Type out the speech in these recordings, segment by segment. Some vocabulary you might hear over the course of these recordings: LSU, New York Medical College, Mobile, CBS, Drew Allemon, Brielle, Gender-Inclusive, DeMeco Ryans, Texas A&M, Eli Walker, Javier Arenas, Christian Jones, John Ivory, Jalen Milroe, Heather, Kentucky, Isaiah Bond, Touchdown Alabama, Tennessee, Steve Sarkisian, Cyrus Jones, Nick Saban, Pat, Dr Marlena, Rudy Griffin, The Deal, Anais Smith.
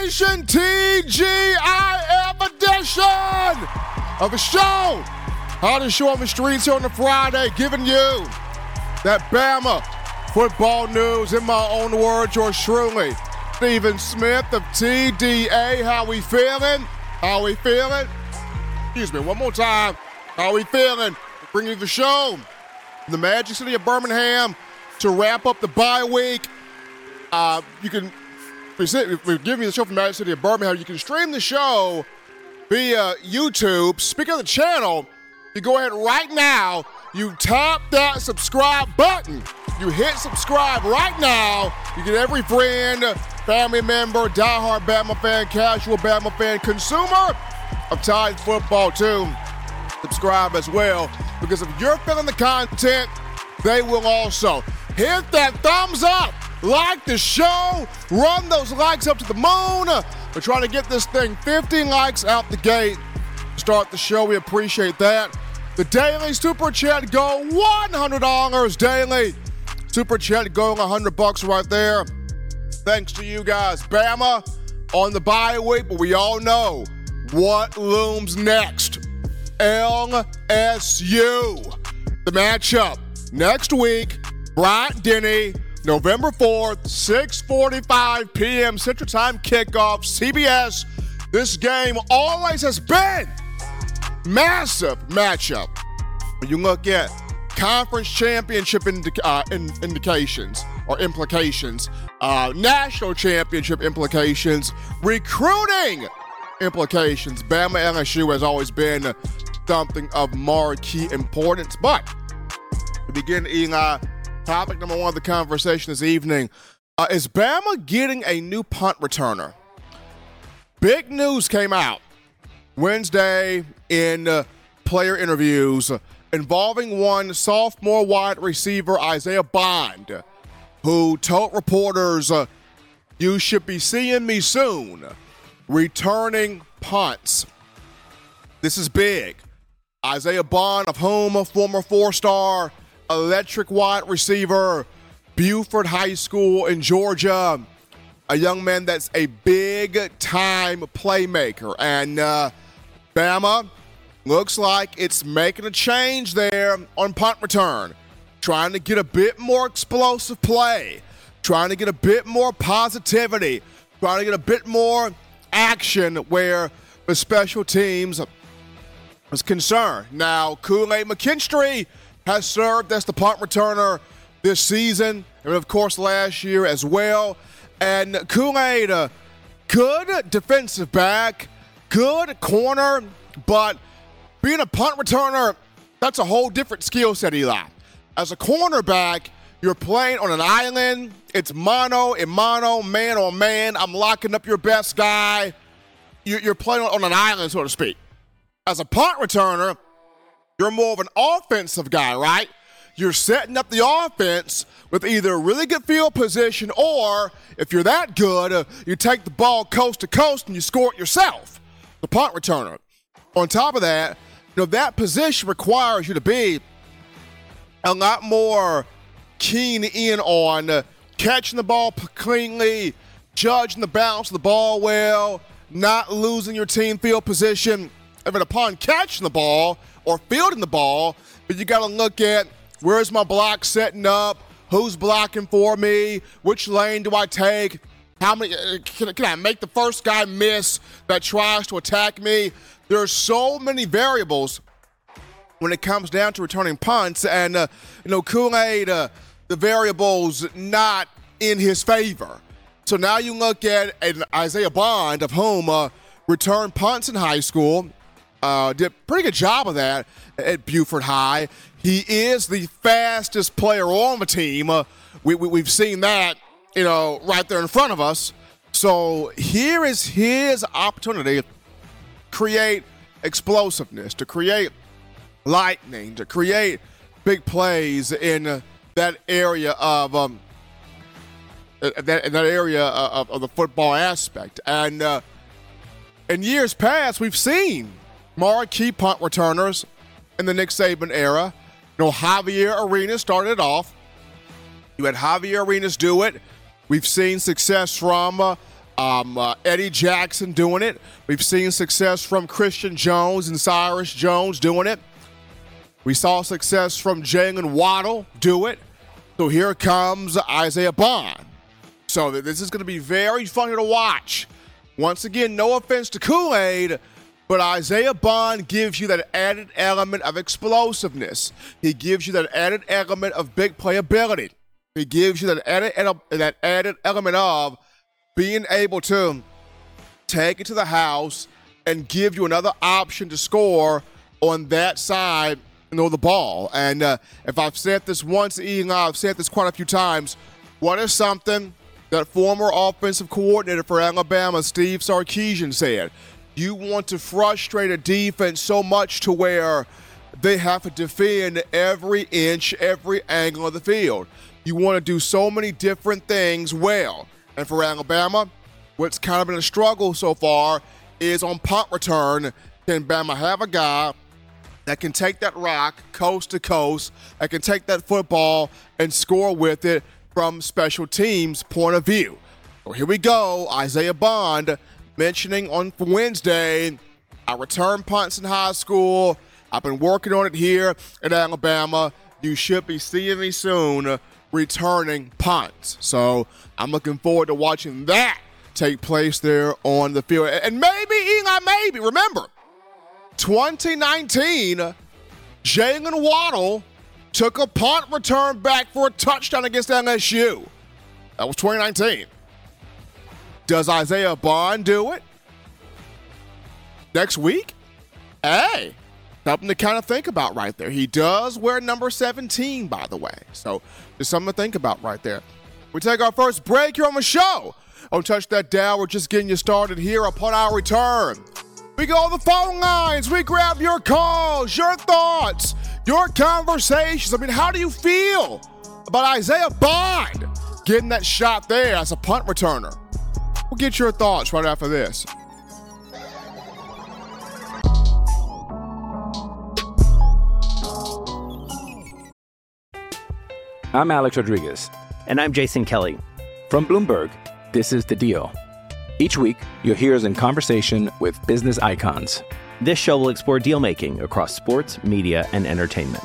Nation TGIF edition of a show. How to show on the streets on the Friday, giving you that Bama football news in my own words, yours truly, Stephen Smith of TDA. How we feeling? How we feeling? Excuse me, one more time. How we feeling? Bringing you the show, the Magic City of Birmingham, to wrap up the bye week. We're giving you the show from Magic City of Birmingham. You can stream the show via YouTube. Speaking of the channel, you go ahead right now. You tap that subscribe button. You hit subscribe right now. You get every friend, family member, diehard Bama fan, casual Bama fan, consumer of Tide football too. Subscribe as well, because if you're feeling the content, they will also. Hit that thumbs up. Like the show, run those likes up to the moon. We're trying to get this thing 50 likes out the gate. Start the show, we appreciate that. The daily super chat go $100 daily. Super chat going $100 right there. Thanks to you guys. Bama on the bye week, but we all know what looms next. LSU. The matchup next week, Bryant Denny. November 4th, 6:45 p.m. Central Time kickoff, CBS. This game always has been massive matchup. When you look at conference championship indications or implications, national championship implications, recruiting implications, Bama LSU has always been something of marquee importance. But we begin, Eli. Topic number one of the conversation this evening. Is Bama getting a new punt returner? Big news came out Wednesday in player interviews involving one sophomore wide receiver, Isaiah Bond, who told reporters, you should be seeing me soon, returning punts. This is big. Isaiah Bond, of whom a former four-star electric wide receiver, Buford High School in Georgia, a young man that's a big-time playmaker. And Bama looks like it's making a change there on punt return, trying to get a bit more explosive play, trying to get a bit more positivity, trying to get a bit more action where the special teams is concerned. Now, Kool-Aid McKinstry has served as the punt returner this season, and of course last year as well. And Kool-Aid, good defensive back, good corner, but being a punt returner, that's a whole different skill set, Eli. As a cornerback, you're playing on an island. It's mano and mano, man on man. I'm locking up your best guy. You're playing on an island, so to speak. As a punt returner, you're more of an offensive guy, right? you're setting up the offense with either really good field position or, if you're that good, you take the ball coast to coast and you score it yourself, the punt returner. On top of that, you know, that position requires you to be a lot more keen in on catching the ball cleanly, judging the bounce of the ball well, not losing your team field position. Even upon catching the ball or fielding the ball, but you got to look at where's my block setting up, who's blocking for me, which lane do I take, how many can I make the first guy miss that tries to attack me? There are so many variables when it comes down to returning punts, and you know, Kool-Aid, the variables not in his favor. So now you look at an Isaiah Bond, of whom returned punts in high school. Did a pretty good job of that at Buford High. He is the fastest player on the team. We've seen that, you know, right there in front of us. So here is his opportunity to create explosiveness, to create lightning, to create big plays in that area of that area of the football aspect. And in years past, we've seen marquee punt returners in the Nick Saban era. You know, Javier Arenas started it off. You had Javier Arenas do it. We've seen success from Eddie Jackson doing it. We've seen success from Christian Jones and Cyrus Jones doing it. We saw success from Jalen Waddle do it. So here comes Isaiah Bond. So this is going to be very funny to watch. Once again, no offense to Kool-Aid, but Isaiah Bond gives you that added element of explosiveness. He gives you that added element of big playability. He gives you that added element of being able to take it to the house and give you another option to score on that side, you know, the ball. And if I've said this once, Eli, I've said this quite a few times, what is something that former offensive coordinator for Alabama, Steve Sarkisian, said? You want to frustrate a defense so much to where they have to defend every inch, every angle of the field. You want to do so many different things well. And for Alabama, what's kind of been a struggle so far is on punt return. Can Bama have a guy that can take that rock coast to coast, that can take that football and score with it from special teams' point of view? So here we go, Isaiah Bond, mentioning on Wednesday, I returned punts in high school. I've been working on it here at Alabama. You should be seeing me soon returning punts. So I'm looking forward to watching that take place there on the field. And maybe, Eli, maybe, remember, 2019, Jalen Waddle took a punt return back for a touchdown against LSU. That was 2019. Does Isaiah Bond do it next week? Hey, something to kind of think about right there. He does wear number 17, by the way. So there's something to think about right there. We take our first break here on the show. On Touch That Down, we're just getting you started here. Upon our return, we go on the phone lines. We grab your calls, your thoughts, your conversations. I mean, how do you feel about Isaiah Bond getting that shot there as a punt returner? We'll get your thoughts right after this. I'm Alex Rodriguez. And I'm Jason Kelly. From Bloomberg, this is The Deal. Each week, you'll hear us in conversation with business icons. This show will explore deal-making across sports, media, and entertainment.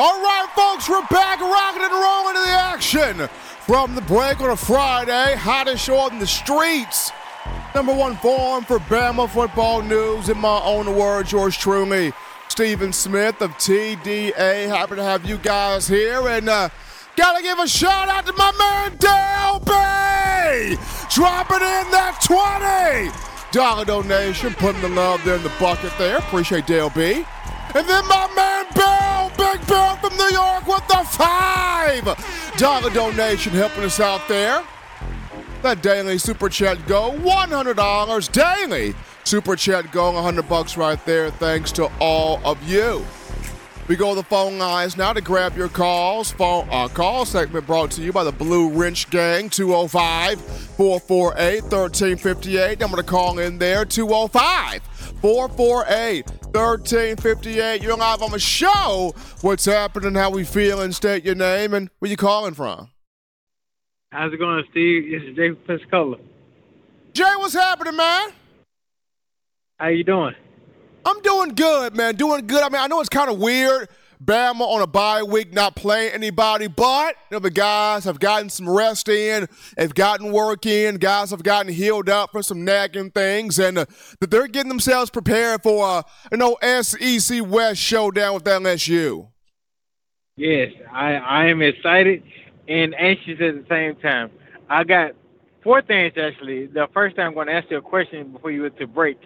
All right, folks, we're back, rocking and rolling to the action. From the break on a Friday, hottest on the streets. Number one forum for Bama football news, in my own words, yours truly, Stephen Smith of TDA. Happy to have you guys here, and gotta give a shout out to my man Dale Bay, dropping in that $20 donation, putting the love there in the bucket there. Appreciate Dale B. And then my man Bill, Big Bill from New York with the $5 donation, helping us out there. That daily super chat go $100 daily. Super chat going $100 right there. Thanks to all of you. We go to the phone lines now to grab your calls. Phone call segment brought to you by the Blue Wrench Gang, 205-448-1358. I'm going to call in there, 205-448-1358. You're live on the show. What's happening, how we feeling, state your name, and where you calling from. How's it going, Steve? It's Jay from Pensacola. Jay, what's happening, man? How you doing? I'm doing good, man. Doing good. I mean, I know it's kind of weird, Bama on a bye week, not playing anybody, but you know, the guys have gotten some rest in, they've gotten work in, guys have gotten healed up for some nagging things, and that they're getting themselves prepared for SEC West showdown with LSU. Yes, I am excited and anxious at the same time. I got four things, actually. The first thing I'm going to ask you a question before you went to break.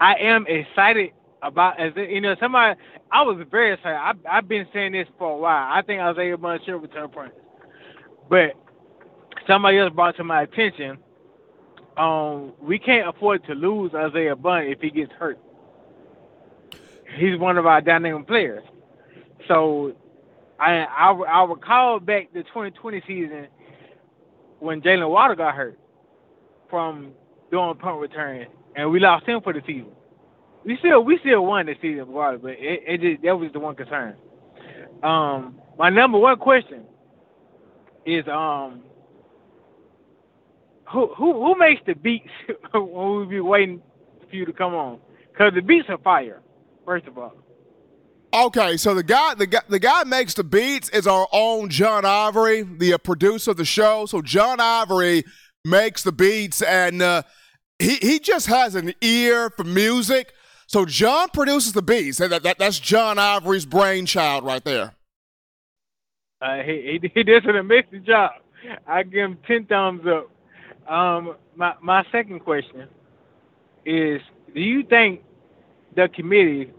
I am excited about, I was very excited. I've been saying this for a while. I think Isaiah Bond should return points. But somebody else brought to my attention, we can't afford to lose Isaiah Bond if he gets hurt. He's one of our dynamic players. So I recall back the 2020 season when Jalen Waddle got hurt from doing punt return. And we lost him for the season. We still won the season, but it just, that was the one concern. My number one question is who makes the beats when we be waiting for you to come on? Because the beats are fire, first of all. Okay, so the guy makes the beats is our own John Ivory, the producer of the show. So John Ivory makes the beats, and He just has an ear for music. So John produces the beats. That's John Ivory's brainchild right there. He does an amazing job. I give him 10 thumbs up. My second question is, do you think the committee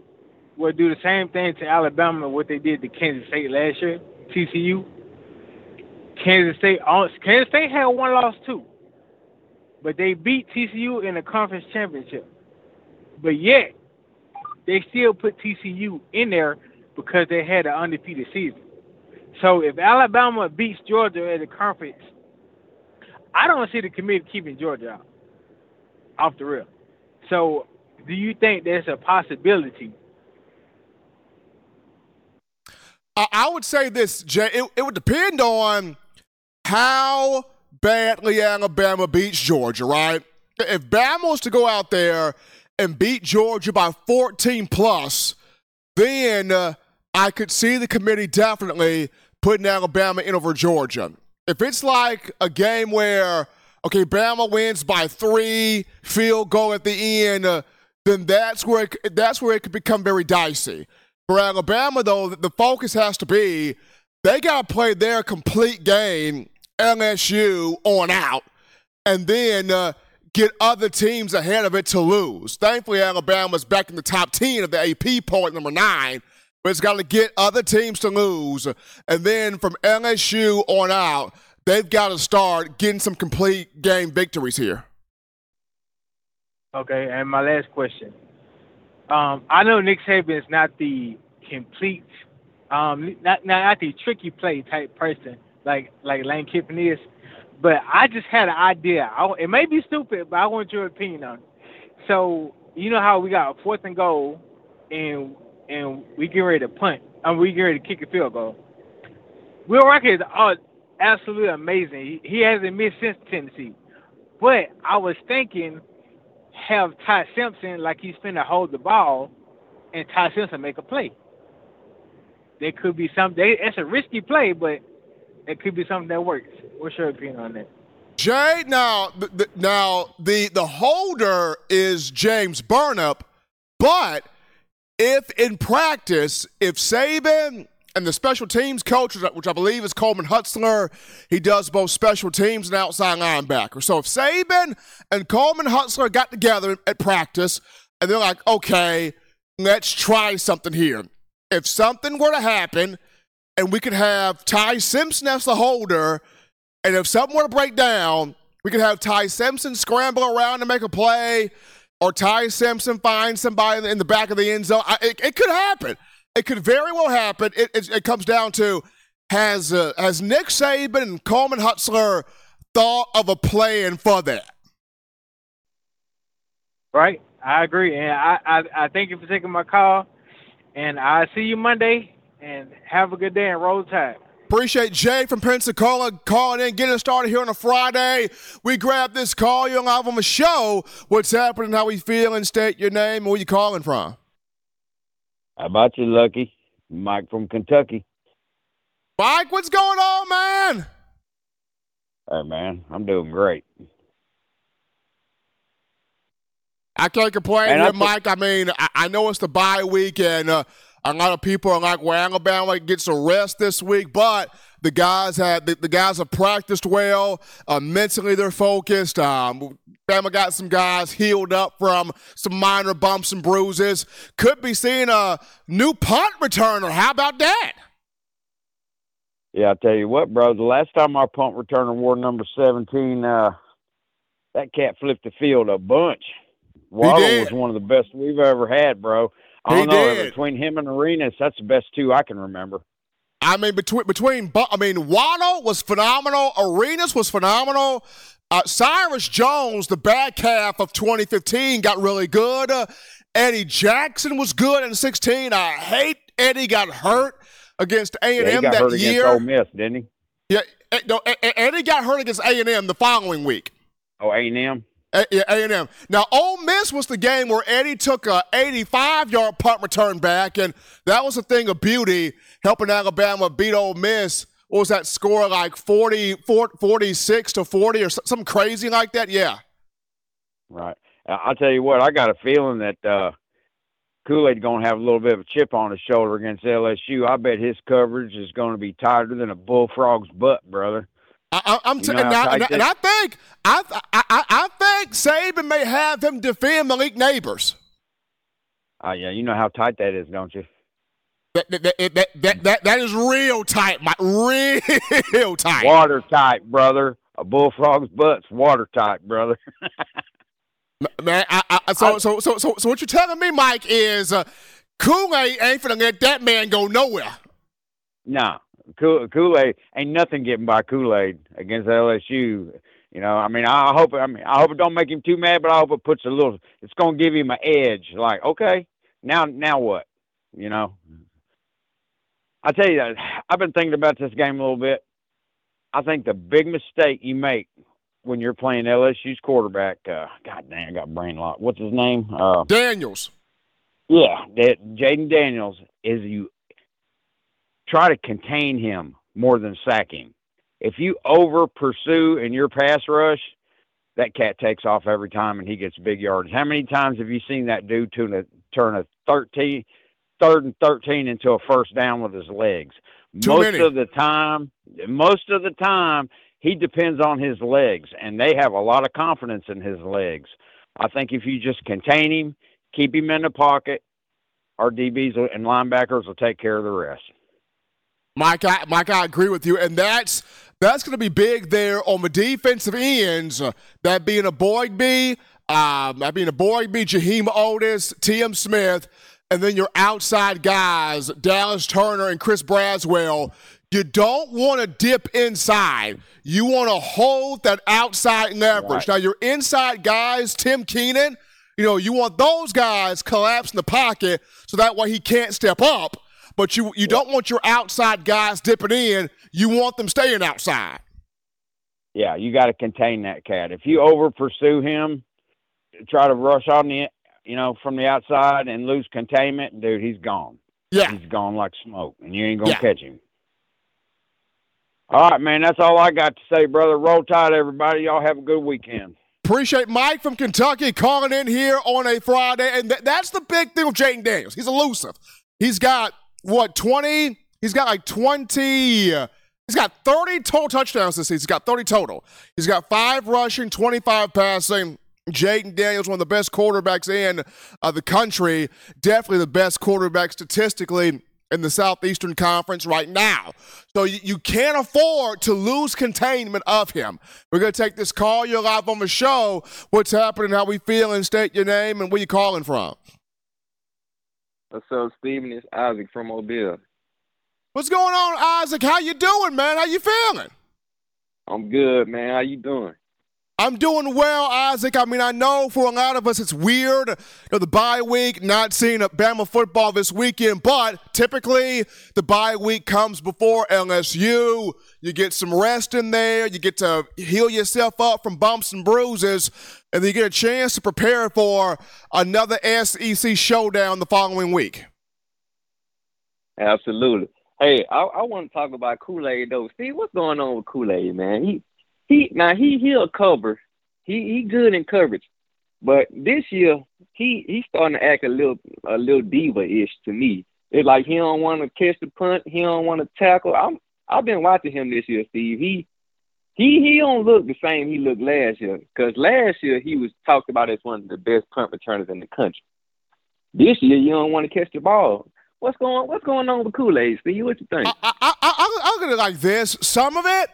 will do the same thing to Alabama what they did to Kansas State last year, TCU? Kansas State had one loss too. But they beat TCU in the conference championship. But yet, they still put TCU in there because they had an undefeated season. So if Alabama beats Georgia at the conference, I don't see the committee keeping Georgia out, off the rip. So do you think there's a possibility? I would say this, Jay. It would depend on how badly Alabama beats Georgia, right? If Bama was to go out there and beat Georgia by 14+, then I could see the committee definitely putting Alabama in over Georgia. If it's like a game where, okay, Bama wins by 3, field goal at the end, then that's where it could become very dicey. For Alabama, though, the focus has to be they got to play their complete game, LSU on out, and then get other teams ahead of it to lose. Thankfully, Alabama's back in the top 10 of the AP poll at number 9, but it's got to get other teams to lose. And then from LSU on out, they've got to start getting some complete game victories here. Okay, and my last question. I know Nick Saban's not the complete, not the tricky play type person like Lane Kiffin is. But I just had an idea. It may be stupid, but I want your opinion on it. So you know how we got a 4th and goal, and we get ready to punt, and we get ready to kick a field goal. Will Rockett is absolutely amazing. He hasn't missed since Tennessee. But I was thinking, have Ty Simpson, like he's finna hold the ball, and Ty Simpson make a play. There could be something. It's a risky play, but it could be something that works. What's your opinion on that? Jay, now the holder is James Burnup, but if in practice, if Saban and the special teams coach, which I believe is Coleman Hutzler, he does both special teams and outside linebacker. So if Saban and Coleman Hutzler got together at practice and they're like, okay, let's try something here. If something were to happen and we could have Ty Simpson as the holder, and if something were to break down, we could have Ty Simpson scramble around and make a play, or Ty Simpson find somebody in the back of the end zone. It could happen. It could very well happen. It comes down to, has Nick Saban and Coleman Hutzler thought of a plan for that? Right. I agree. And I thank you for taking my call. And I'll see you Monday. And have a good day and roll tide. Appreciate Jay from Pensacola calling in, getting started here on a Friday. We grab this call. You're live on the show. What's happening, how we feeling, state your name, where you calling from. How about you, Lucky? Mike from Kentucky. Mike, what's going on, man? Hey, man, I'm doing great. I can't complain here, Mike. I mean, I know it's the bye week, and a lot of people are like, well, Alabama gets a rest this week, but the guys have practiced well. Mentally, they're focused. Alabama got some guys healed up from some minor bumps and bruises. Could be seeing a new punt returner. How about that? Yeah, I tell you what, bro. The last time our punt returner wore number 17, that cat flipped the field a bunch. Waddle was one of the best we've ever had, bro. I don't know, between him and Arenas, that's the best two I can remember. I mean, between Waddle was phenomenal. Arenas was phenomenal. Cyrus Jones, the back half of 2015, got really good. Eddie Jackson was good in 2016. I hate Eddie got hurt against A&M that year. He got hurt against Ole Miss, didn't he? Yeah, no, Eddie got hurt against A&M the following week. Oh, A&M? Yeah, A&M. Now, Ole Miss was the game where Eddie took a 85-yard punt return back, and that was a thing of beauty, helping Alabama beat Ole Miss. What was that score, like 46-40 or something crazy like that? Yeah. Right. I'll tell you what, I got a feeling that Kool-Aid going to have a little bit of a chip on his shoulder against LSU. I bet his coverage is going to be tighter than a bullfrog's butt, brother. I think Saban may have him defend Malik Neighbors. Yeah, you know how tight that is, don't you? That is real tight, Mike. Real tight. Watertight, brother. A bullfrog's butt's watertight, brother. Man, so what you're telling me, Mike, is Kool-Aid ain't finna let that man go nowhere. Nah. Kool-Aid ain't nothing getting by Kool-Aid against LSU. You know, I mean, I hope it don't make him too mad, but I hope it puts a little. It's gonna give him an edge. Like, okay, now what? You know, I tell you that I've been thinking about this game a little bit. I think the big mistake you make when you're playing LSU's quarterback. God damn, I got brain locked. What's his name? Daniels. Yeah, Jayden Daniels is you. Try to contain him more than sack him. If you over-pursue in your pass rush, that cat takes off every time and he gets big yards. How many times have you seen that dude turn a 3rd and 13 into a first down with his legs? Most of the time, he depends on his legs, and they have a lot of confidence in his legs. I think if you just contain him, keep him in the pocket, our DBs and linebackers will take care of the rest. Mike, I agree with you, and that's going to be big there on the defensive ends. That being a Boyd B, Jaheim Otis, T.M. Smith, and then your outside guys, Dallas Turner and Chris Braswell, you don't want to dip inside. You want to hold that outside leverage. Right. Now, your inside guys, Tim Keenan, you want those guys collapsing the pocket so that way he can't step up. But you don't want your outside guys dipping in. You want them staying outside. Yeah, you got to contain that cat. If you over-pursue him, try to rush on the, from the outside and lose containment, dude, he's gone. Yeah. He's gone like smoke, and you ain't going to catch him. All right, man, that's all I got to say, brother. Roll Tide, everybody. Y'all have a good weekend. Appreciate Mike from Kentucky calling in here on a Friday, and that's the big thing with Jayden Daniels. He's elusive. He's got, 20? He's got like 20 – he's got 30 total touchdowns this season. He's got 30 total. He's got 5 rushing, 25 passing. Jayden Daniels, one of the best quarterbacks in the country, definitely the best quarterback statistically in the Southeastern Conference right now. So you can't afford to lose containment of him. We're going to take this call. You're live on the show. What's happening, how we feeling, state your name, and where you calling from. What's up, Stephen? It's Isaac from Mobile. What's going on, Isaac? How you doing, man? How you feeling? I'm good, man. How you doing? I'm doing well, Isaac. I mean, I know for a lot of us it's weird, the bye week, not seeing Bama football this weekend, but typically the bye week comes before LSU. You get some rest in there. You get to heal yourself up from bumps and bruises, and then you get a chance to prepare for another SEC showdown the following week. Absolutely. Hey, I want to talk about Kool-Aid, though. See, what's going on with Kool-Aid, man? He'll cover. He good in coverage. But this year, he's starting to act a little diva-ish to me. It's like he don't want to catch the punt. He don't want to tackle. I've been watching him this year, Steve. He don't look the same he looked last year. Because last year, he was talked about as one of the best punt returners in the country. This year, you don't want to catch the ball. What's going on with Kool-Aid? See, what you think? I'll get it like this. Some of it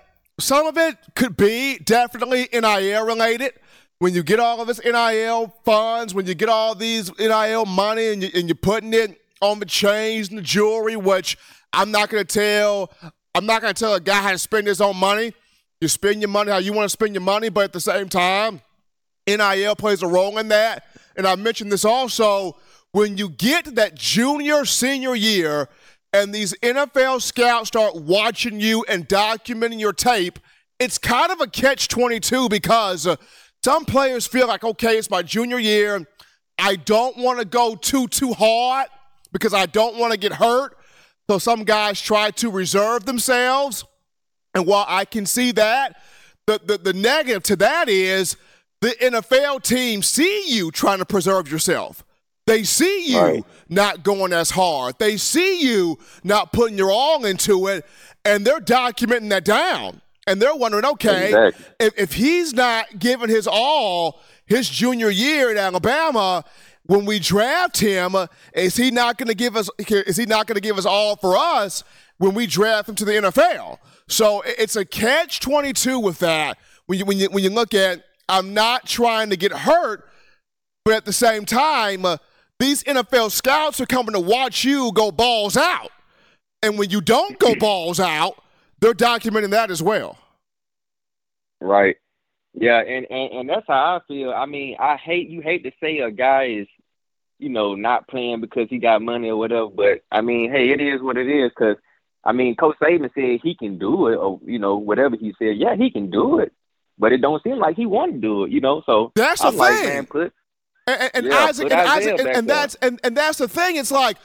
could be definitely NIL related. When you get all of this NIL funds, when you get all these NIL money, and you're putting it on the chains and the jewelry, which I'm not gonna tell a guy how to spend his own money. You spend your money how you want to spend your money, but at the same time, NIL plays a role in that. And I mentioned this also. When you get to that junior, senior year and these NFL scouts start watching you and documenting your tape, it's kind of a catch-22 because some players feel like, okay, it's my junior year. I don't want to go too hard because I don't want to get hurt. So some guys try to reserve themselves. And while I can see that, the negative to that is the NFL teams see you trying to preserve yourself. They see you not going as hard. They see you not putting your all into it, and they're documenting that down. And they're wondering, okay, exactly. if he's not giving his all his junior year at Alabama, when we draft him, is he not going to give us all for us when we draft him to the NFL? So it's a catch-22 with that. When you look at, I'm not trying to get hurt, but at the same time, these NFL scouts are coming to watch you go balls out. And when you don't go balls out, they're documenting that as well. Right. Yeah, and that's how I feel. I mean, you hate to say a guy is, not playing because he got money or whatever. But, I mean, hey, it is what it is because, I mean, Coach Saban said he can do it or, whatever he said. Yeah, he can do it. But it don't seem like he want to do it, So that's I'm like, man, put – And that's the thing. It's like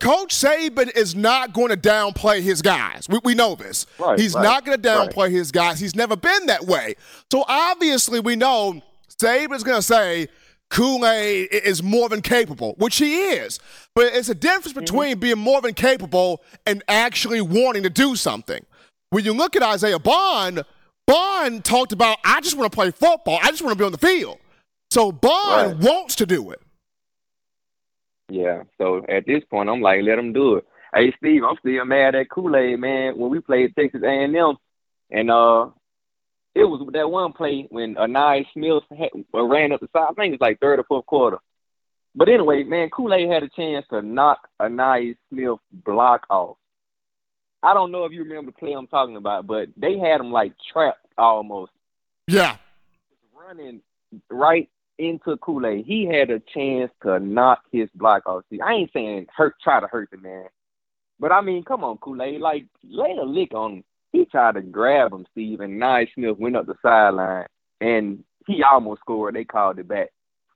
Coach Saban is not going to downplay his guys. We know this. Right, he's not going to downplay his guys. He's never been that way. So obviously we know Saban's going to say Kool-Aid is more than capable, which he is. But it's a difference between being more than capable and actually wanting to do something. When you look at Isaiah Bond, Bond talked about, I just want to play football. I just want to be on the field. So Bond wants to do it. Yeah, so at this point, I'm like, let him do it. Hey, Steve, I'm still mad at Kool-Aid, man. When we played Texas A&M, and it was that one play when Anai Smith ran up the side. I think it was like third or fourth quarter. But anyway, man, Kool-Aid had a chance to knock Anais Smith's block off. I don't know if you remember the play I'm talking about, but they had him, like, trapped almost. Yeah. Running right into Kool-Aid. He had a chance to knock his block off. See, I ain't saying try to hurt the man. But, I mean, come on, Kool-Aid. Like, lay a lick on him. He tried to grab him, Steve, and Anais Smith went up the sideline, and he almost scored. They called it back.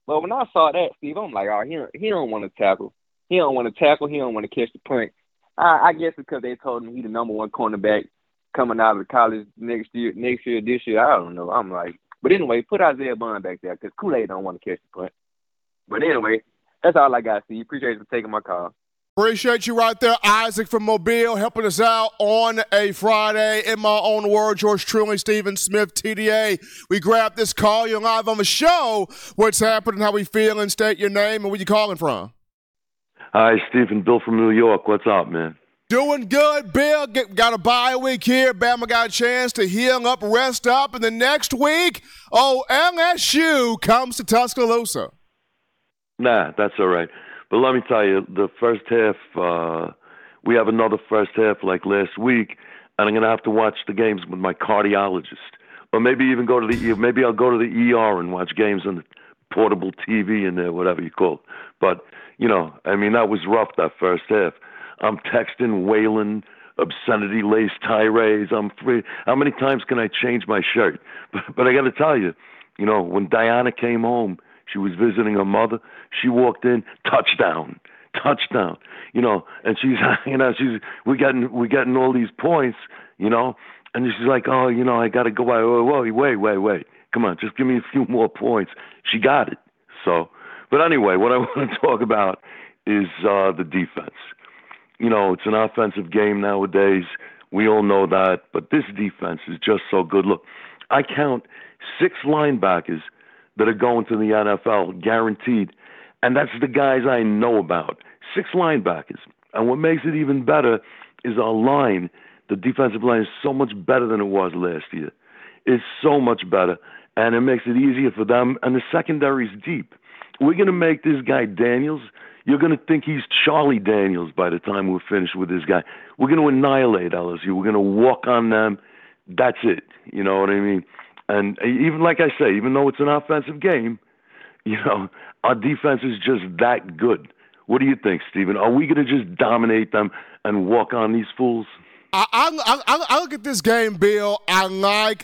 But when I saw that, Steve, I'm like, oh, he don't want to tackle. He don't want to tackle. He don't want to catch the punt. I guess because they told him he's the number one cornerback coming out of college next year, this year. I don't know. I'm like, but anyway, put Isaiah Bond back there because Kool-Aid don't want to catch the punt. But anyway, that's all I got, Steve. Appreciate you for taking my call. Appreciate you right there, Isaac from Mobile, helping us out on a Friday. In my own word, yours truly, Stephen Smith, TDA. We grabbed this call. You're live on the show. What's happening, how we feeling, state your name, and where you calling from. Hi, Stephen. Bill from New York. What's up, man? Doing good, Bill. Got a bye week here. Bama got a chance to heal up, rest up. And the next week, LSU comes to Tuscaloosa. Nah, that's all right. But let me tell you, the first half, we have another first half like last week, and I'm going to have to watch the games with my cardiologist. Or maybe even go to the maybe I'll go to the ER and watch games on the portable TV in there, whatever you call it. But, you know, I mean, that was rough, that first half. I'm texting, wailing, obscenity-laced tirades. I'm free. How many times can I change my shirt? But I got to tell you, you know, when Diana came home, she was visiting her mother. She walked in, touchdown, you know. And she's we getting all these points, you know. And she's like, oh, you know, I got to go. Wait. Come on, just give me a few more points. She got it. So, but anyway, what I want to talk about is the defense. You know, it's an offensive game nowadays. We all know that, but this defense is just so good. Look, I count 6 linebackers that are going to the NFL, guaranteed. And that's the guys I know about. 6 linebackers. And what makes it even better is our line. The defensive line is so much better than it was last year. It's so much better. And it makes it easier for them. And the secondary is deep. We're going to make this guy Daniels, you're going to think he's Charlie Daniels by the time we're finished with this guy. We're going to annihilate LSU. We're going to walk on them. That's it. You know what I mean? And even like I say, even though it's an offensive game, you know, our defense is just that good. What do you think, Stephen? Are we going to just dominate them and walk on these fools? I look at this game, Bill. I like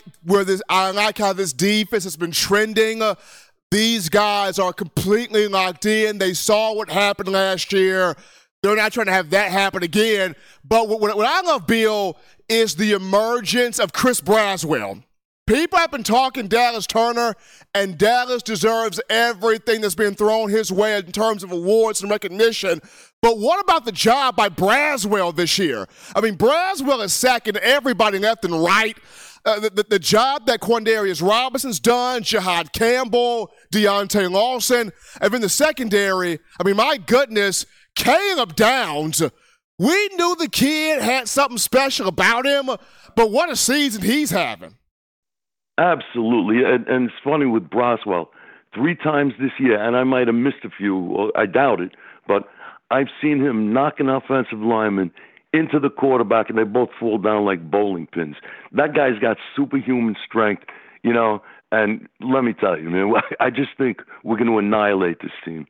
how this defense has been trending. These guys are completely locked in. They saw what happened last year. They're not trying to have that happen again. But what I love, Bill, is the emergence of Chris Braswell. People have been talking Dallas Turner, and Dallas deserves everything that's been thrown his way in terms of awards and recognition. But what about the job by Braswell this year? I mean, Braswell is sacking everybody left and right. The job that Quandarius Robinson's done, Jahad Campbell, Deontay Lawson, and then the secondary. I mean, my goodness, Caleb Downs. We knew the kid had something special about him, but what a season he's having. Absolutely, and it's funny with Braswell, 3 times this year, and I might have missed a few, or I doubt it, but I've seen him knock an offensive lineman into the quarterback, and they both fall down like bowling pins. That guy's got superhuman strength, you know, and let me tell you, man, I just think we're going to annihilate this team.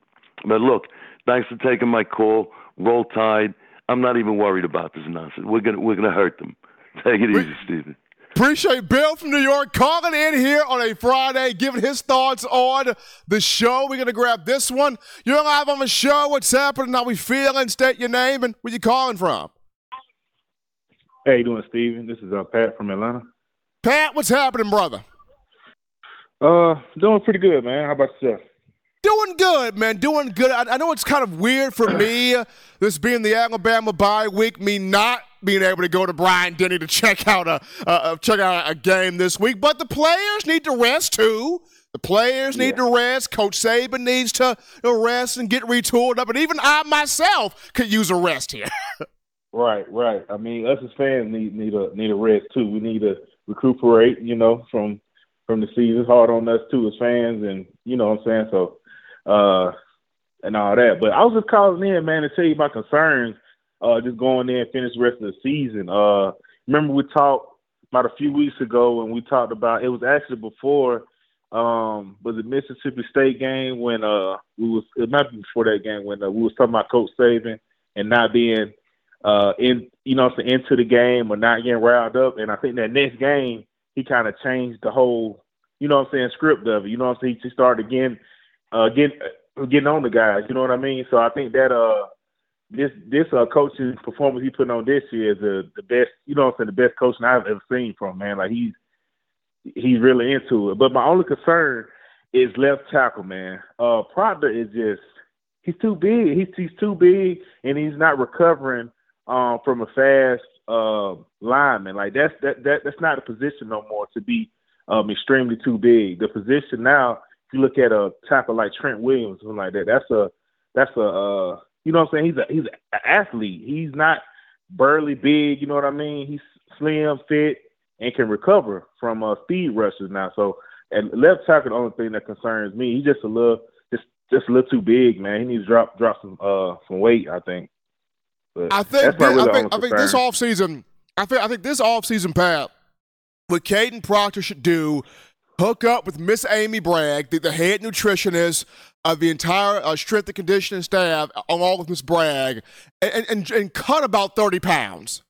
But look, thanks for taking my call. Roll Tide. I'm not even worried about this nonsense. We're gonna hurt them. Take it easy, Stephen. Appreciate Bill from New York calling in here on a Friday, giving his thoughts on the show. We're going to grab this one. You're live on the show. What's happening? How we feeling? State your name and where you calling from. Hey, you doing, Steven? This is Pat from Atlanta. Pat, what's happening, brother? Doing pretty good, man. How about yourself? Doing good, man. Doing good. I know it's kind of weird for me, this being the Alabama bye week, me not being able to go to Brian Denny to check out a game this week. But the players need to rest, too. The players need to rest. Coach Saban needs to rest and get retooled up. And even I myself could use a rest here. Right. I mean, us as fans need a rest, too. We need to recuperate, you know, from the season. It's hard on us, too, as fans. And you know what I'm saying? So and all that. But I was just calling in, man, to tell you my concerns, just going there and finish the rest of the season. Remember we talked about a few weeks ago when we talked about, it was actually before was the Mississippi State game when it might be before that game when we was talking about Coach Saban and not being into the game or not getting riled up. And I think that next game he kind of changed the whole, script of it. He started again, getting on the guys. You know what I mean? So I think that this coaching performance he putting on this year is the best. The best coaching I've ever seen from man. Like he's really into it. But my only concern is left tackle, man. Proctor is just he's too big. He's too big, and he's not recovering from a fast lineman. Like that's not a position no more to be extremely too big. The position now, if you look at a tackle like Trent Williams, something like that, he's an athlete. He's not burly big. You know what I mean? He's slim, fit, and can recover from speed rushes now. So, and left tackle, the only thing that concerns me, he's just a little too big, man. He needs to drop some weight, I think. But I think this offseason, Pat, what Kadyn Proctor should do, hook up with Miss Amy Bragg, the head nutritionist of the entire strength and conditioning staff, along with Miss Bragg, and cut about 30 pounds.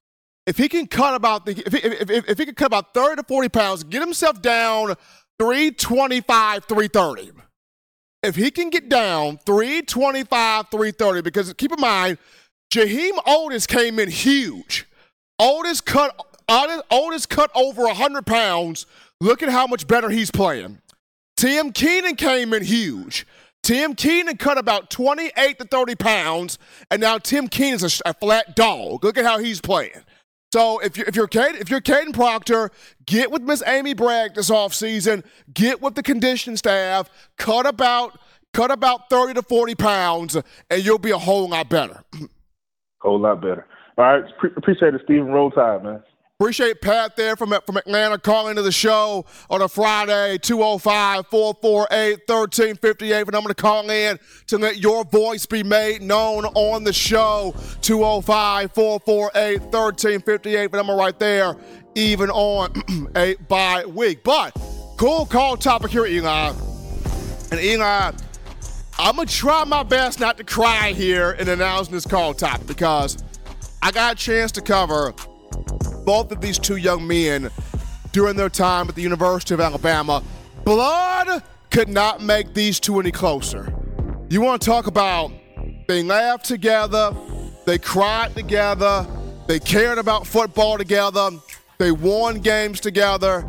If he can cut about 30 to 40 pounds, get himself down 325, 330. If he can get down 325, 330, because keep in mind, Jaheim Otis came in huge. Otis cut over 100 pounds. Look at how much better he's playing. Tim Keenan came in huge. Tim Keenan cut about 28 to 30 pounds, and now Tim Keenan's a flat dog. Look at how he's playing. So if you're Kadyn Proctor, get with Miss Amy Bragg this offseason, get with the conditioning staff, cut about 30 to 40 pounds, and you'll be a whole lot better. Whole lot better. All right, appreciate it, Stephen. Roll Tide, man. Appreciate Pat there from Atlanta calling to the show on a Friday, 205-448-1358. And I'm going to call in to let your voice be made known on the show, 205-448-1358. But I'm right there, even on a bye week. But cool call topic here, Eli. And Eli, I'm going to try my best not to cry here in announcing this call topic because I got a chance to cover both of these two young men during their time at the University of Alabama. Blood could not make these two any closer. You want to talk about they laughed together, they cried together, they cared about football together, they won games together.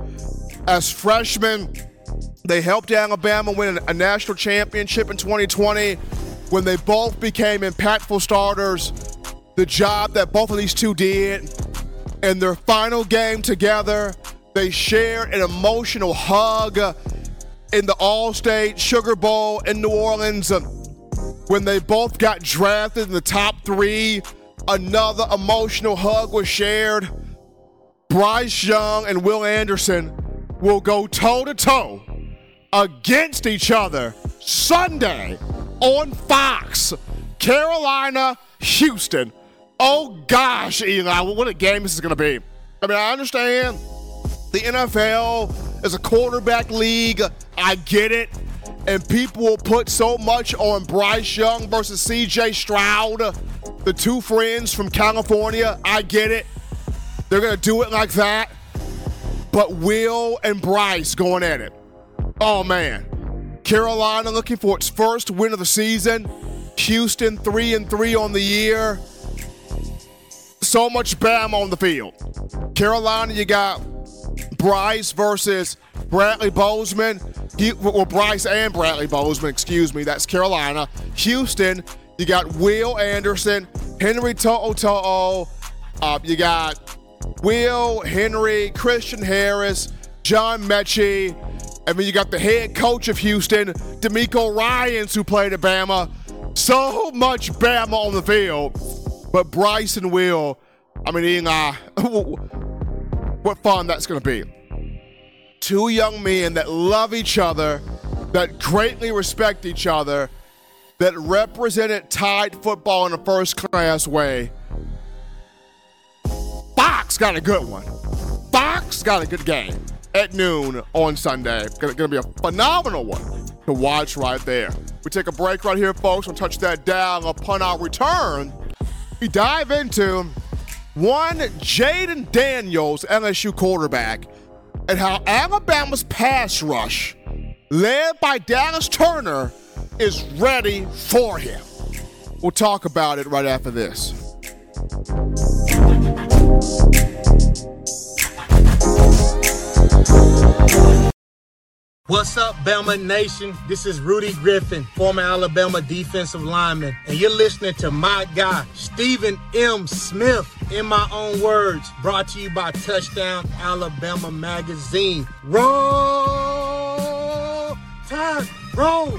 As freshmen, they helped Alabama win a national championship in 2020 when they both became impactful starters. The job that both of these two did in their final game together, they shared an emotional hug in the All-State Sugar Bowl in New Orleans when they both got drafted in the top three. Another emotional hug was shared. Bryce Young and Will Anderson will go toe-to-toe against each other Sunday on Fox. Carolina, Houston. Oh, gosh, Eli, what a game this is going to be. I mean, I understand the NFL is a quarterback league. I get it. And people will put so much on Bryce Young versus C.J. Stroud, the two friends from California. I get it. They're going to do it like that. But Will and Bryce going at it. Oh, man. Carolina looking for its first win of the season. Houston 3-3 on the year. So much Bama on the field. Carolina, you got Bryce versus Bradley Bozeman. Bryce and Bradley Bozeman, excuse me. That's Carolina. Houston, you got Will Anderson, Henry To'o. You got Will, Henry, Christian Harris, John Mechie. And then you got the head coach of Houston, DeMeco Ryans, who played at Bama. So much Bama on the field. But Bryce and Will, I mean, Eli, what fun that's going to be. Two young men that love each other, that greatly respect each other, that represented tied football in a first-class way. Fox got a good one. Fox got a good game at noon on Sunday. It's going to be a phenomenal one to watch right there. We take a break right here, folks. We'll touch that down upon our return. We dive into one Jayden Daniels, LSU quarterback, and how Alabama's pass rush, led by Dallas Turner, is ready for him. We'll talk about it right after this. What's up, Bama Nation? This is Rudy Griffin, former Alabama defensive lineman, and you're listening to my guy, Stephen M. Smith, in my own words, brought to you by Touchdown Alabama Magazine. Roll Tide, roll!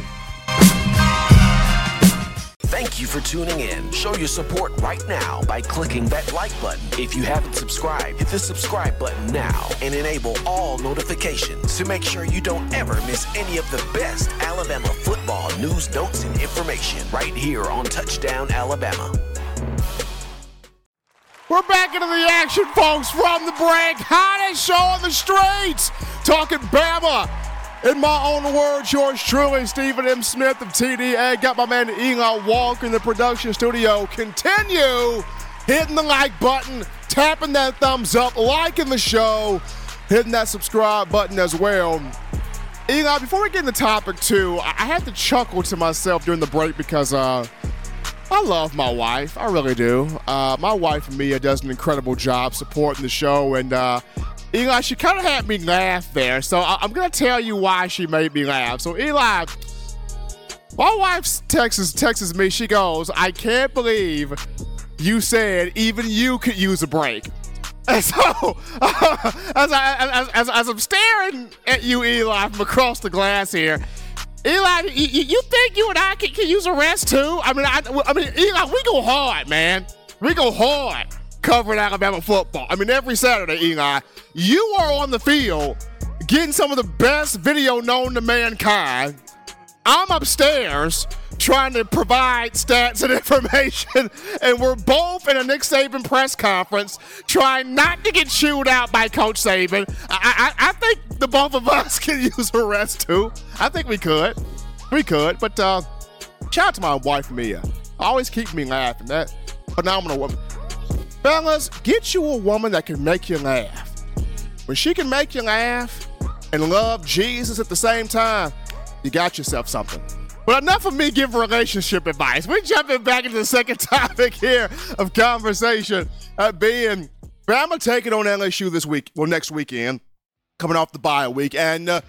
Thank you for tuning in. Show your support right now by clicking that like button. If you haven't subscribed, hit the subscribe button now and enable all notifications to make sure you don't ever miss any of the best Alabama football news, notes, and information right here on Touchdown Alabama. We're back into the action, folks, from the break. Hottest show on the streets. Talking Bama. In my own words, yours truly, Stephen M. Smith of TDA. Got my man Eli Walker in the production studio. Continue hitting the like button, tapping that thumbs up, liking the show, hitting that subscribe button as well. Eli, before we get into topic two, I had to chuckle to myself during the break because I love my wife. I really do. My wife, Mia, does an incredible job supporting the show, and Eli, she kind of had me laugh there, so I'm going to tell you why she made me laugh. So, Eli, my wife texts me. She goes, I can't believe you said even you could use a break. And so, as I'm staring at you, Eli, from across the glass here, Eli, you think you and I can use a rest, too? I mean, Eli, we go hard, man. We go hard covering Alabama football. I mean, every Saturday, Eli, you are on the field getting some of the best video known to mankind. I'm upstairs trying to provide stats and information, and we're both in a Nick Saban press conference trying not to get chewed out by Coach Saban. I think the both of us can use a rest, too. I think we could. We could. But shout out to my wife, Mia. Always keeps me laughing. That phenomenal woman. Fellas, get you a woman that can make you laugh. When she can make you laugh and love Jesus at the same time, you got yourself something. But enough of me giving relationship advice. We're jumping back into the second topic here of conversation, being Bama taking on LSU this week, well, next weekend, coming off the bye week. And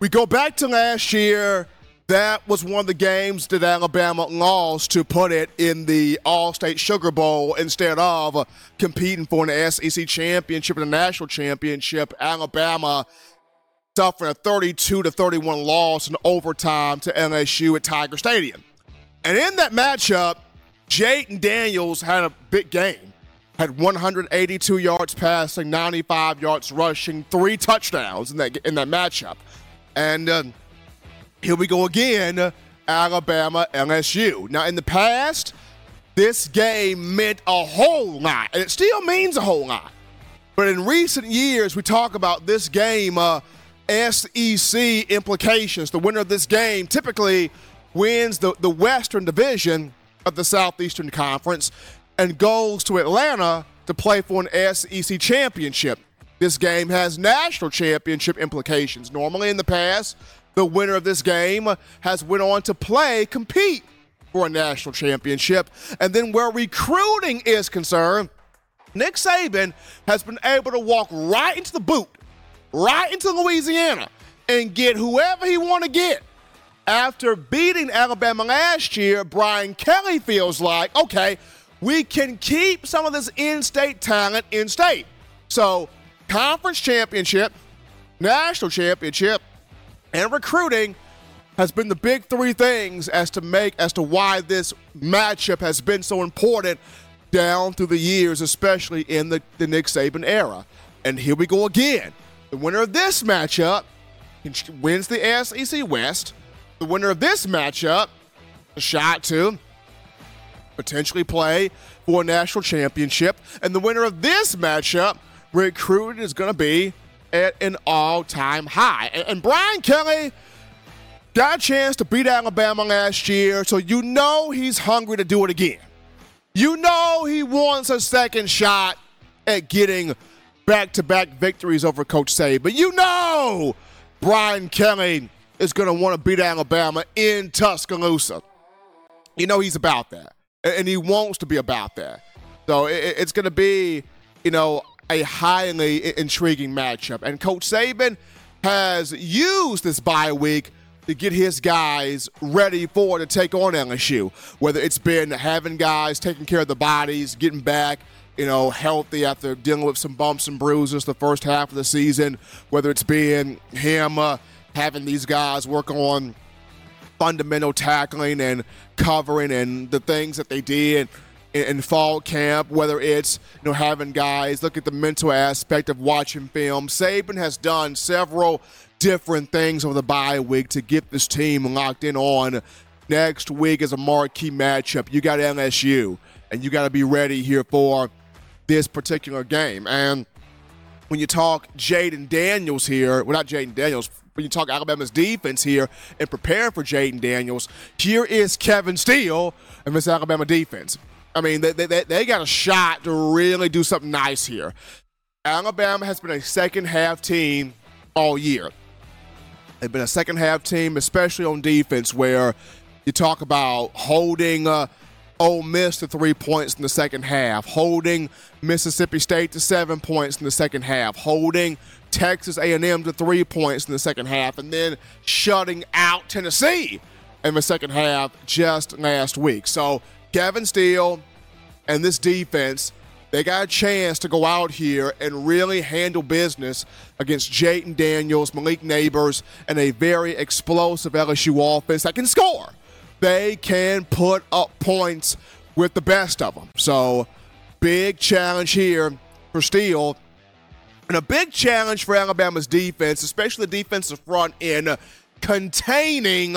we go back to last year. That was one of the games that Alabama lost to put it in the All-State Sugar Bowl instead of competing for an SEC championship and a national championship. Alabama suffered a 32-31 loss in overtime to LSU at Tiger Stadium. And in that matchup, Jayden Daniels had a big game. Had 182 yards passing, 95 yards rushing, 3 touchdowns in that matchup. And here we go again, Alabama, LSU. Now, in the past, this game meant a whole lot, and it still means a whole lot. But in recent years, we talk about this game, SEC implications. The winner of this game typically wins the Western Division of the Southeastern Conference and goes to Atlanta to play for an SEC championship. This game has national championship implications. Normally, in the past, the winner of this game has went on to compete for a national championship. And then where recruiting is concerned, Nick Saban has been able to walk right into the boot, right into Louisiana, and get whoever he want to get. After beating Alabama last year, Brian Kelly feels like, okay, we can keep some of this in-state talent in-state. So conference championship, national championship, and recruiting has been the big three things as to why this matchup has been so important down through the years, especially in the Nick Saban era. And here we go again. The winner of this matchup wins the SEC West. The winner of this matchup a shot to potentially play for a national championship. And the winner of this matchup, recruiting is going to be at an all-time high. And Brian Kelly got a chance to beat Alabama last year, so you know he's hungry to do it again. You know he wants a second shot at getting back-to-back victories over Coach Saban. But you know Brian Kelly is going to want to beat Alabama in Tuscaloosa. You know he's about that, and he wants to be about that. So it's going to be, you know, a highly intriguing matchup. And Coach Saban has used this bye week to get his guys ready for to take on LSU, whether it's been having guys taking care of the bodies, getting back, you know, healthy after dealing with some bumps and bruises the first half of the season, whether it's been him having these guys work on fundamental tackling and covering and the things that they did in fall camp, whether it's, you know, having guys look at the mental aspect of watching film. Saban has done several different things over the bye week to get this team locked in on next week as a marquee matchup. You got LSU, and you got to be ready here for this particular game. And when you talk Jayden Daniels here, well, not Jayden Daniels, when you talk Alabama's defense here and preparing for Jayden Daniels, here is Kevin Steele and this Alabama defense. I mean, they got a shot to really do something nice here. Alabama has been a second-half team all year. They've been a second-half team, especially on defense, where you talk about holding Ole Miss to 3 points in the second half, holding Mississippi State to 7 points in the second half, holding Texas A&M to 3 points in the second half, and then shutting out Tennessee in the second half just last week. So Kevin Steele and this defense, they got a chance to go out here and really handle business against Jayden Daniels, Malik Nabers, and a very explosive LSU offense that can score. They can put up points with the best of them. So big challenge here for Steele and a big challenge for Alabama's defense, especially the defensive front, in containing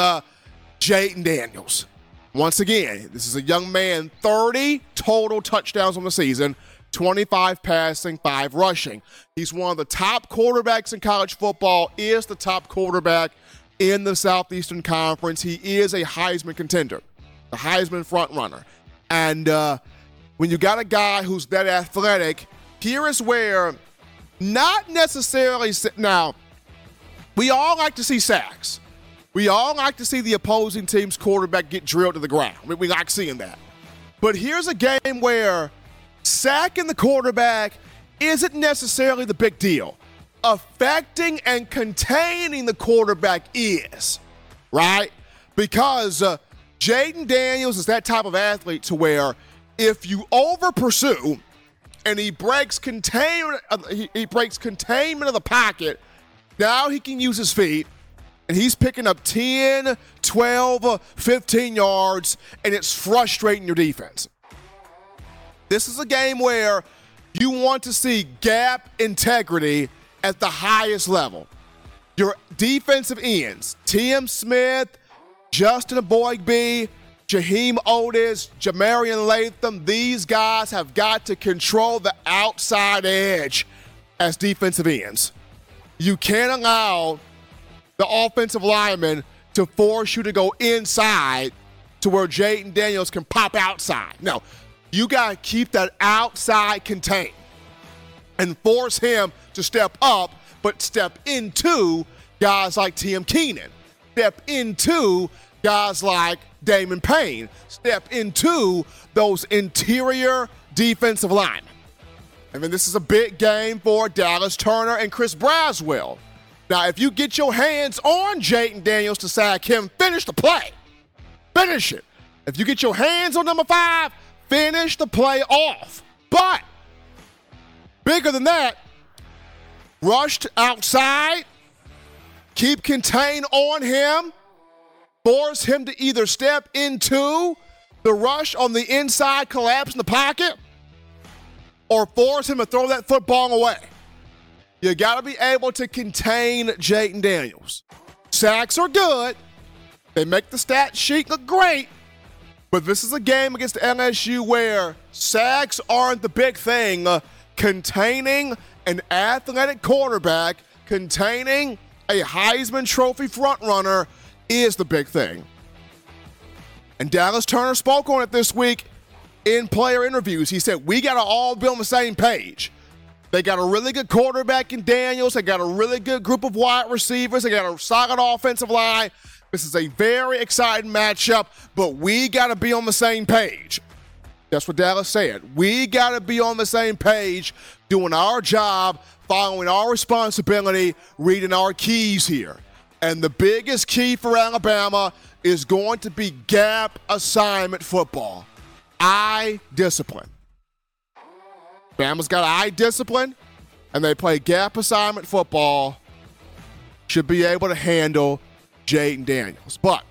Jayden Daniels. Once again, this is a young man, 30 total touchdowns on the season, 25 passing, 5 rushing. He's one of the top quarterbacks in college football, is the top quarterback in the Southeastern Conference. He is a Heisman contender, the Heisman frontrunner. And when you got a guy who's that athletic, here is where not necessarily – now, we all like to see sacks. We all like to see the opposing team's quarterback get drilled to the ground. We like seeing that. But here's a game where sacking the quarterback isn't necessarily the big deal. Affecting and containing the quarterback is, right? Because Jayden Daniels is that type of athlete to where if you over-pursue and he breaks containment of the pocket, now he can use his feet. And he's picking up 10, 12, 15 yards, and it's frustrating your defense. This is a game where you want to see gap integrity at the highest level. Your defensive ends, Tim Smith, Justin Boygby, Jaheim Otis, Jamarian Latham, these guys have got to control the outside edge as defensive ends. You can't allow the offensive lineman to force you to go inside to where Jayden Daniels can pop outside. No, you got to keep that outside contained and force him to step up, but step into guys like Tim Keenan, step into guys like Damon Payne, step into those interior defensive linemen. I mean, this is a big game for Dallas Turner and Chris Braswell. Now, if you get your hands on Jayden Daniels to sack him, finish the play. Finish it. If you get your hands on number 5, finish the play off. But bigger than that, rushed outside, keep contained on him, force him to either step into the rush on the inside, collapse in the pocket, or force him to throw that football away. You got to be able to contain Jayden Daniels. Sacks are good. They make the stat sheet look great, But this is a game against LSU where sacks aren't the big thing. Containing an athletic quarterback, containing a Heisman Trophy frontrunner is the big thing. And Dallas Turner spoke on it this week in player interviews. He said, we got to all be on the same page. They got a really good quarterback in Daniels. They got a really good group of wide receivers. They got a solid offensive line. This is a very exciting matchup, but we got to be on the same page. That's what Dallas said. We got to be on the same page, doing our job, following our responsibility, reading our keys here. And the biggest key for Alabama is going to be gap assignment football. Eye discipline. Bama's got eye discipline, and they play gap assignment football. Should be able to handle Jayden Daniels. But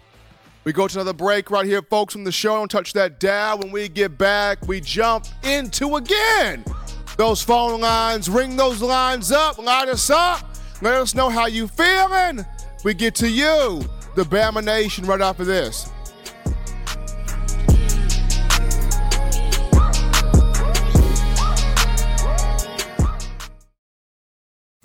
we go to another break right here, folks, from the show. Don't touch that dial. When we get back, we jump into, again, those phone lines. Ring those lines up. Light us up. Let us know how you feeling. We get to you, the Bama Nation, right after this.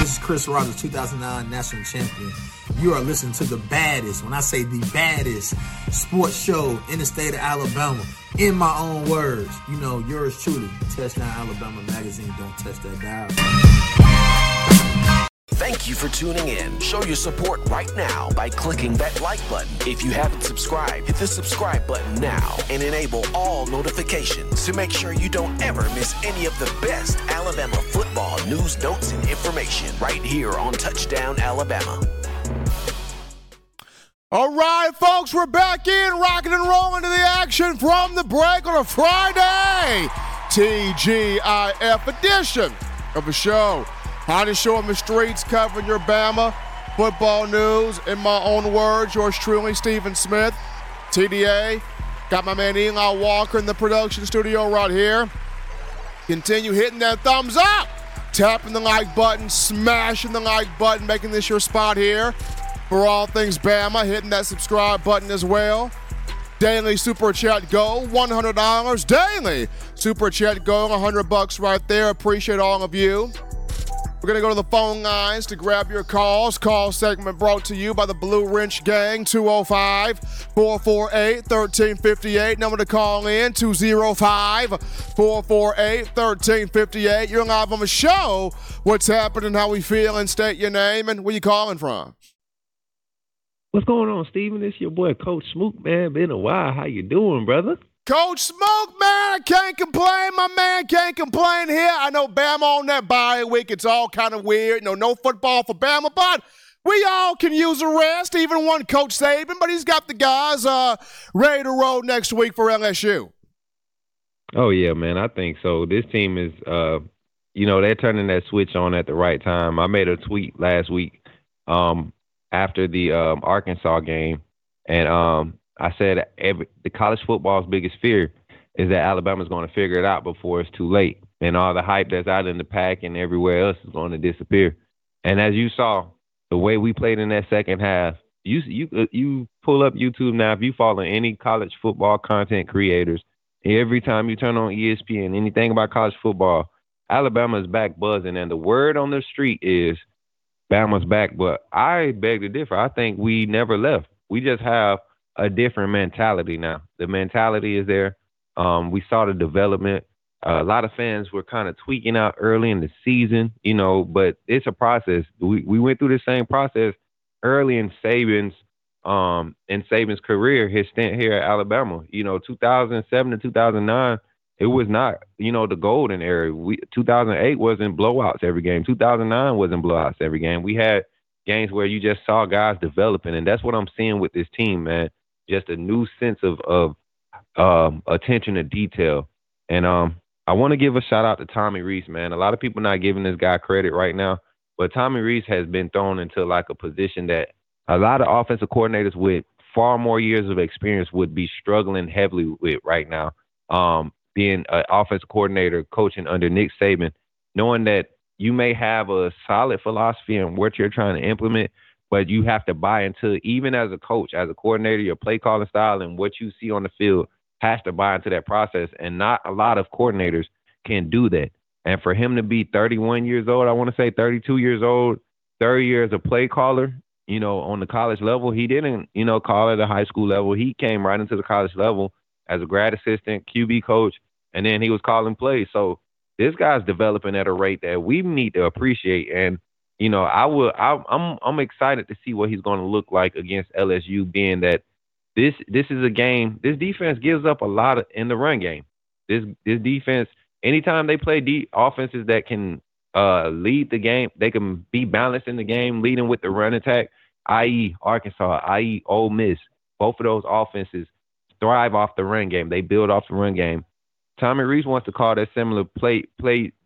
This is Chris Rogers, 2009 national champion. You are listening to the baddest, when I say the baddest, sports show in the state of Alabama. In my own words, you know, yours truly, Touchdown Alabama Magazine. Don't touch that dial. Thank you for tuning in. Show your support right now by clicking that like button. If you haven't subscribed, hit the subscribe button now and enable all notifications to make sure you don't ever miss any of the best Alabama football news, notes, and information right here on Touchdown Alabama. All right, folks, we're back in, rocking and rolling to the action from the break on a Friday. TGIF edition of the show. Hottest show on the streets, covering your Bama football news. In my own words, yours truly, Stephen Smith, TDA. Got my man Eli Walker in the production studio right here. Continue hitting that thumbs up, tapping the like button, smashing the like button, making this your spot here. For all things Bama, hitting that subscribe button as well. Daily Super Chat Goal, $100. Daily Super Chat Goal, $100 right there. Appreciate all of you. We're going to go to the phone lines to grab your calls. Call segment brought to you by the Blue Wrench Gang, 205-448-1358. Number to call in, 205-448-1358. You're live on the show. What's happening, how we feeling, state your name, and where you calling from. What's going on, Steven? It's your boy, Coach Smook, man. Been a while. How you doing, brother? Coach Smook, man, I can't complain. My man can't complain here. I know Bama on that bye week. It's all kind of weird. No football for Bama, but we all can use a rest, even one Coach Saban, but he's got the guys ready to roll next week for LSU. Oh, yeah, man, I think so. This team is, they're turning that switch on at the right time. I made a tweet last week. After the Arkansas game, and I said the college football's biggest fear is that Alabama's going to figure it out before it's too late, and all the hype that's out in the pack and everywhere else is going to disappear. And as you saw, the way we played in that second half, you pull up YouTube now. If you follow any college football content creators, every time you turn on ESPN, anything about college football, Alabama's back buzzing, and the word on the street is Bama's back, but I beg to differ. I think we never left. We just have a different mentality now. The mentality is there. We saw the development. A lot of fans were kind of tweaking out early in the season, but it's a process. We went through the same process early in Saban's career, his stint here at Alabama. 2007 to 2009, it was not, the golden era. 2008 wasn't blowouts every game. 2009 wasn't blowouts every game. We had games where you just saw guys developing, and that's what I'm seeing with this team, man. Just a new sense of attention to detail. And I want to give a shout-out to Tommy Reese, man. A lot of people not giving this guy credit right now. But Tommy Rees has been thrown into like a position that a lot of offensive coordinators with far more years of experience would be struggling heavily with right now. Being an offensive coordinator coaching under Nick Saban, knowing that you may have a solid philosophy and what you're trying to implement, but you have to buy into, even as a coach, as a coordinator, your play calling style and what you see on the field has to buy into that process. And not a lot of coordinators can do that. And for him to be 31 years old, I want to say 32 years old, 30 years a play caller, you know, on the college level, he didn't, you know, call at the high school level. He came right into the college level as a grad assistant, QB coach, and then he was calling plays. So this guy's developing at a rate that we need to appreciate. And, you know, I'm excited to see what he's going to look like against LSU, being that this is a game, this defense gives up a lot in the run game. This defense, anytime they play offenses that can lead the game, they can be balanced in the game, leading with the run attack, i.e. Arkansas, i.e. Ole Miss. Both of those offenses thrive off the run game. They build off the run game. Tommy Rees wants to call that similar play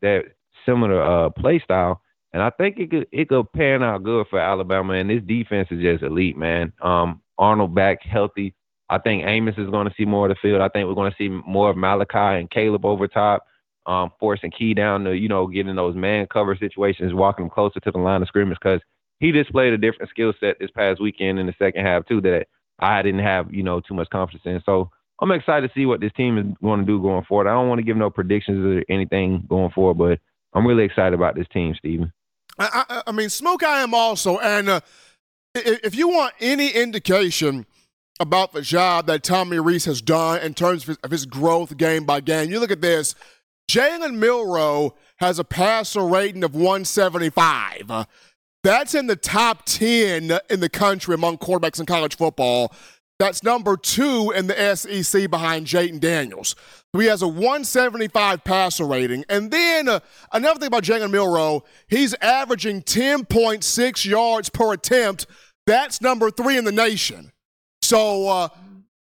style, and I think it could pan out good for Alabama. And this defense is just elite, man. Arnold back healthy. I think Amos is going to see more of the field. I think we're going to see more of Malachi and Caleb over top, forcing Key down to, you know, getting those man cover situations, walking them closer to the line of scrimmage, because he displayed a different skill set this past weekend in the second half too that I didn't have, you know, too much confidence in. So I'm excited to see what this team is going to do going forward. I don't want to give no predictions or anything going forward, but I'm really excited about this team, Steven. I mean, Smoke, I am also. And if you want any indication about the job that Tommy Rees has done in terms of his growth game by game, you look at this. Jalen Milroe has a passer rating of 175. That's in the top 10 in the country among quarterbacks in college football. That's number 2 in the SEC behind Jayden Daniels. So he has a 175 passer rating. And then another thing about Jalen Milroe, he's averaging 10.6 yards per attempt. That's number 3 in the nation. So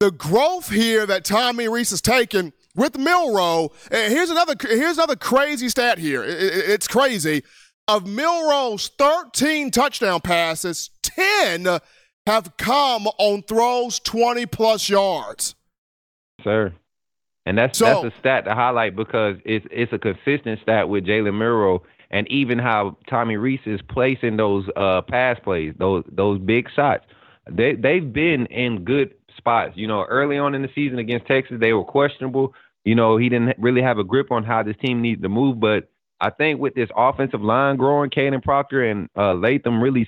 the growth here that Tommy Rees has taken with Milroe, and here's another crazy stat here. It's crazy. Of Milroe's 13 touchdown passes, 10 have come on throws 20-plus yards. Sir. And that's a stat to highlight because it's a consistent stat with Jalen Milroe, and even how Tommy Rees is placing those pass plays, those big shots. They've been in good spots. You know, early on in the season against Texas, they were questionable. You know, he didn't really have a grip on how this team needed to move, but I think with this offensive line growing, Kadyn Proctor and Latham really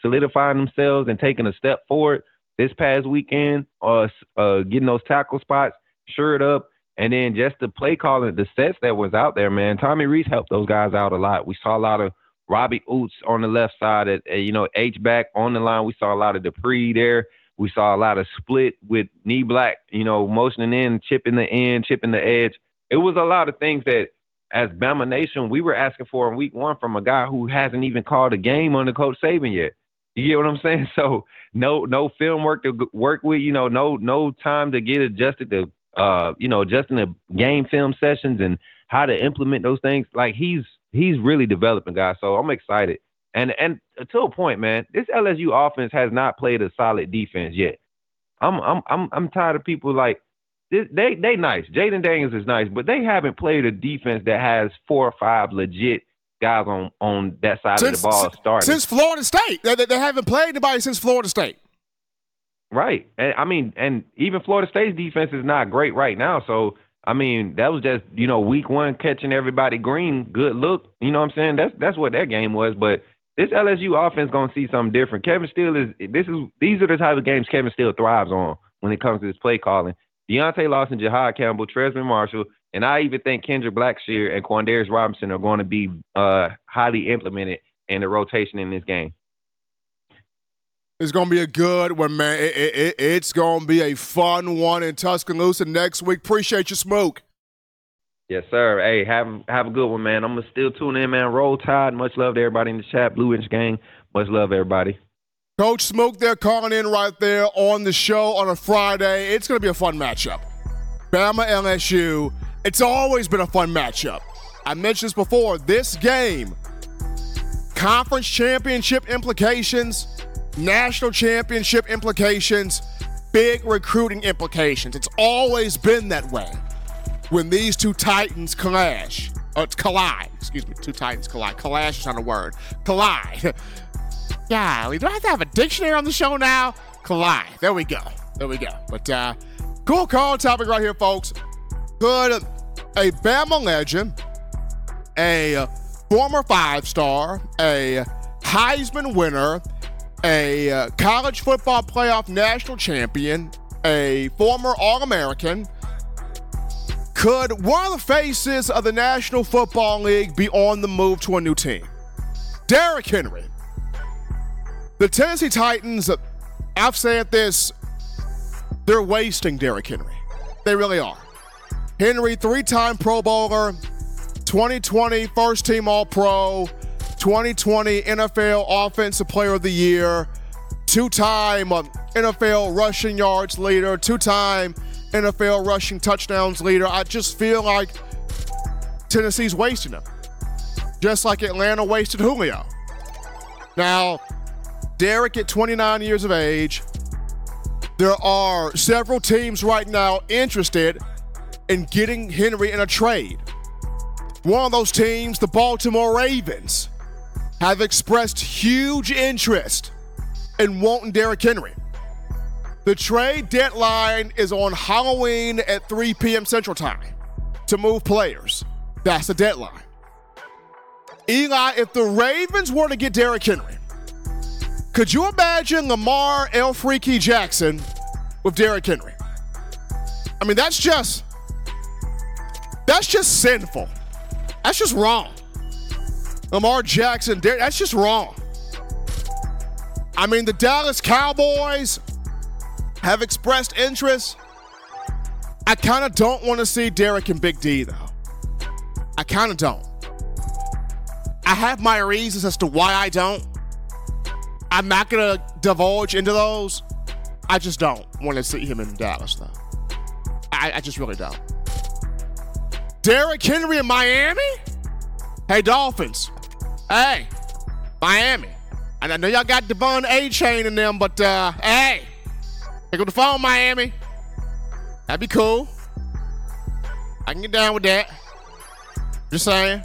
solidifying themselves and taking a step forward this past weekend, getting those tackle spots shored up, and then just the play calling, the sets that was out there, man. Tommy Rees helped those guys out a lot. We saw a lot of Robbie Oots on the left side at you know, H-back on the line. We saw a lot of Dupree there. We saw a lot of split with Knee Black, you know, motioning in, chipping the end, chipping the edge. It was a lot of things that, as Bama Nation, we were asking for in week one from a guy who hasn't even called a game under Coach Saban yet. You get what I'm saying? So no film work to work with, you know, no time to get adjusted to, you know, adjusting the game film sessions and how to implement those things. Like he's really developing, guys. So I'm excited. And to a point, man, this LSU offense has not played a solid defense yet. I'm tired of people like, They nice. Jayden Daniels is nice, but they haven't played a defense that has 4 or 5 legit guys on that side of the ball starting. Since Florida State. They haven't played anybody since Florida State. Right. And I mean, and even Florida State's defense is not great right now. So, I mean, that was just, you know, week one catching everybody green, good look. You know what I'm saying? That's what that game was. But this LSU offense going to see something different. Kevin Steele these are the type of games Kevin Steele thrives on when it comes to his play calling. Deontay Lawson, Jahad Campbell, Tresman Marshall, and I even think Kendrick Blackshear and Quandarius Robinson are going to be highly implemented in the rotation in this game. It's going to be a good one, man. It's going to be a fun one in Tuscaloosa next week. Appreciate your Smoke. Yes, sir. Hey, have a good one, man. I'm going to still tune in, man. Roll Tide. Much love to everybody in the chat. Blue Inch Gang. Much love, everybody. Coach Smoke, they're calling in right there on the show on a Friday. It's going to be a fun matchup. Bama LSU, it's always been a fun matchup. I mentioned this before. This game conference championship implications, national championship implications, big recruiting implications. It's always been that way when these two titans clash. Collide. Clash is not a word. Collide. Golly, do I have to have a dictionary on the show now? Collide. There we go. But cool call topic right here, folks. Could a Bama legend, a former five-star, a Heisman winner, a college football playoff national champion, a former All-American, could one of the faces of the National Football League be on the move to a new team? Derrick Henry. The Tennessee Titans, I've said this, they're wasting Derrick Henry. They really are. Henry, three-time Pro Bowler, 2020 first-team All-Pro, 2020 NFL Offensive Player of the Year, two-time NFL rushing yards leader, two-time NFL rushing touchdowns leader. I just feel like Tennessee's wasting him, just like Atlanta wasted Julio. Now, Derrick at 29 years of age, there are several teams right now interested in getting Henry in a trade. One of those teams, the Baltimore Ravens, have expressed huge interest in wanting Derrick Henry. The trade deadline is on Halloween at 3 p.m. Central Time to move players. That's the deadline. Eli, if the Ravens were to get Derrick Henry, could you imagine Lamar El Freaky Jackson with Derrick Henry? I mean, that's just sinful. That's just wrong. Lamar Jackson, that's just wrong. I mean, the Dallas Cowboys have expressed interest. I kind of don't want to see Derrick and Big D, though. I kind of don't. I have my reasons as to why I don't. I'm not going to divulge into those. I just don't want to see him in Dallas, though. I just really don't. Derrick Henry in Miami? Hey, Dolphins. Hey, Miami. And I know y'all got Devon A-Chain in them, but hey. Pick up the phone, Miami. That'd be cool. I can get down with that. Just saying.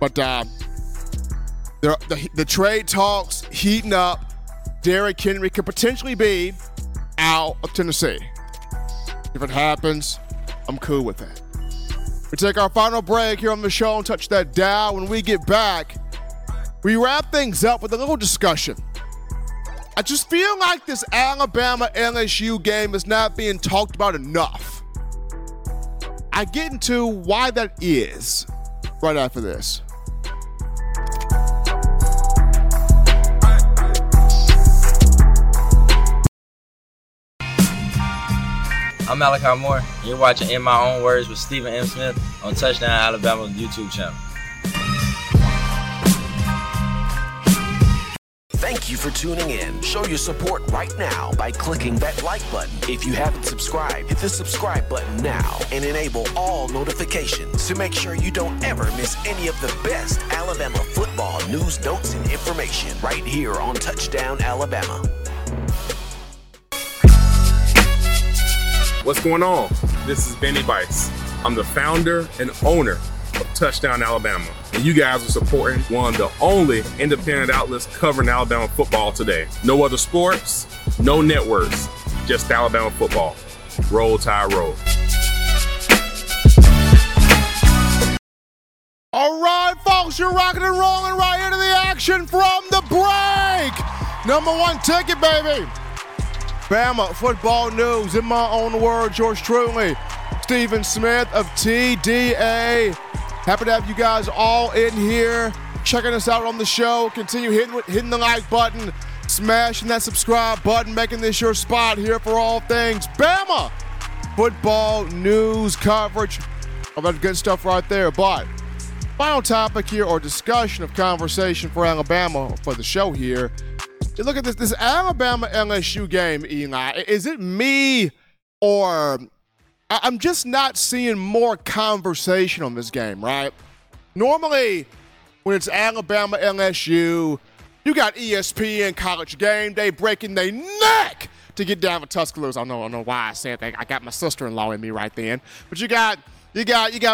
But the trade talks heating up. Derrick Henry could potentially be out of Tennessee. If it happens, I'm cool with it. We take our final break here on the show and touch that dial. When we get back, we wrap things up with a little discussion. I just feel like this Alabama-LSU game is not being talked about enough. I get into why that is right after this. I'm Malachi Moore, and you're watching In My Own Words with Stephen M. Smith on Touchdown Alabama's YouTube channel. Thank you for tuning in. Show your support right now by clicking that like button. If you haven't subscribed, hit the subscribe button now and enable all notifications to make sure you don't ever miss any of the best Alabama football news, notes, and information right here on Touchdown Alabama. What's going on? This is Benny Bice. I'm the founder and owner of Touchdown Alabama. And you guys are supporting one of the only independent outlets covering Alabama football today. No other sports, no networks, just Alabama football. Roll Tide, roll. All right, folks, you're rocking and rolling right into the action from the break. Number one ticket, baby. Bama football news, in my own words, yours truly, Stephen Smith of TDA. Happy to have you guys all in here, checking us out on the show. Continue hitting the like button, smashing that subscribe button, making this your spot here for all things Bama football news coverage. All that good stuff right there. But final topic here, or discussion of conversation for Alabama for the show here. You look at this Alabama-LSU game, Eli. Is it me or... I'm just not seeing more conversation on this game, right? Normally, when it's Alabama, LSU, you got ESPN, College Game Day breaking their neck to get down with Tuscaloosa. I don't know why I said that. I got my sister-in-law in me right then. But you got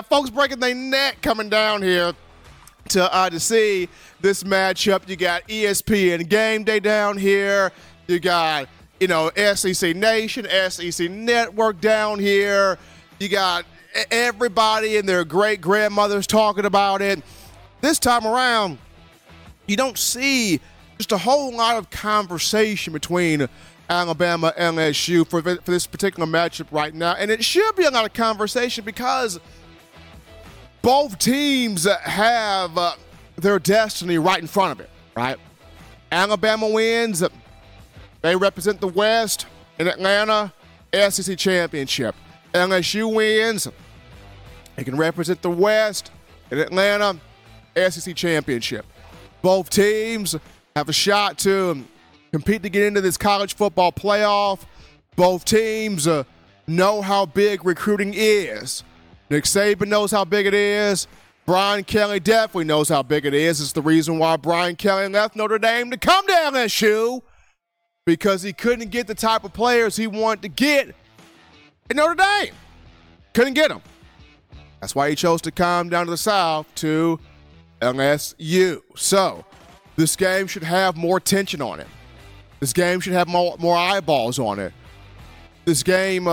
folks breaking their neck coming down here to see this matchup. You got ESPN Game Day down here. You got, SEC Nation, SEC Network down here. You got everybody and their great-grandmothers talking about it. This time around, you don't see just a whole lot of conversation between Alabama and LSU for this particular matchup right now. And it should be a lot of conversation because both teams have their destiny right in front of it, right? Alabama wins. They represent the West in Atlanta, SEC Championship. LSU wins. They can represent the West in Atlanta, SEC Championship. Both teams have a shot to compete to get into this college football playoff. Both teams know how big recruiting is. Nick Saban knows how big it is. Brian Kelly definitely knows how big it is. It's the reason why Brian Kelly left Notre Dame to come to LSU, because he couldn't get the type of players he wanted to get in Notre Dame. Couldn't get them. That's why he chose to come down to the South to LSU. So this game should have more tension on it. This game should have more eyeballs on it. This game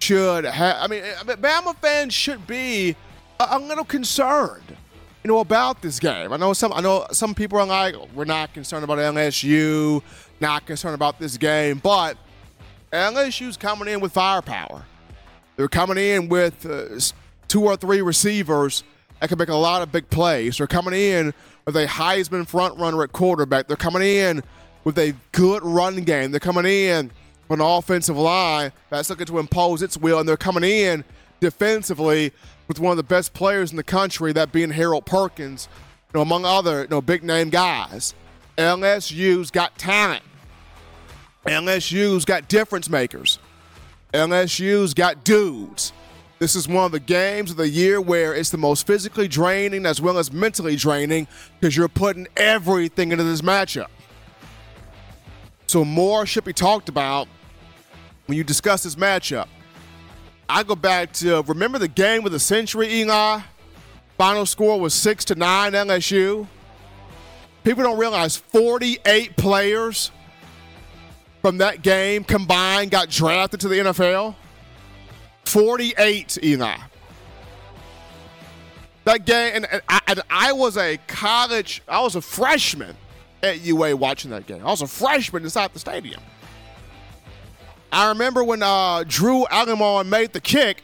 should have, Bama fans should be a little concerned, about this game. I know some people are like, we're not concerned about LSU, not concerned about this game, but LSU's coming in with firepower. They're coming in with 2 or 3 receivers that can make a lot of big plays. They're coming in with a Heisman front runner at quarterback. They're coming in with a good run game. They're coming in with an offensive line that's looking to impose its will, and they're coming in defensively with one of the best players in the country, that being Harold Perkins, among other big-name guys. LSU's got talent. LSU's got difference makers. LSU's got dudes. This is one of the games of the year where it's the most physically draining as well as mentally draining, because you're putting everything into this matchup. So more should be talked about when you discuss this matchup. I go back to, remember the game of the century, Eli? Final score was 6-9 LSU. People don't realize 48 players from that game combined got drafted to the NFL. 48, Eli. That game, and I was a college, I was a freshman at UA watching that game. I was a freshman inside the stadium. I remember when Drew Allemon made the kick,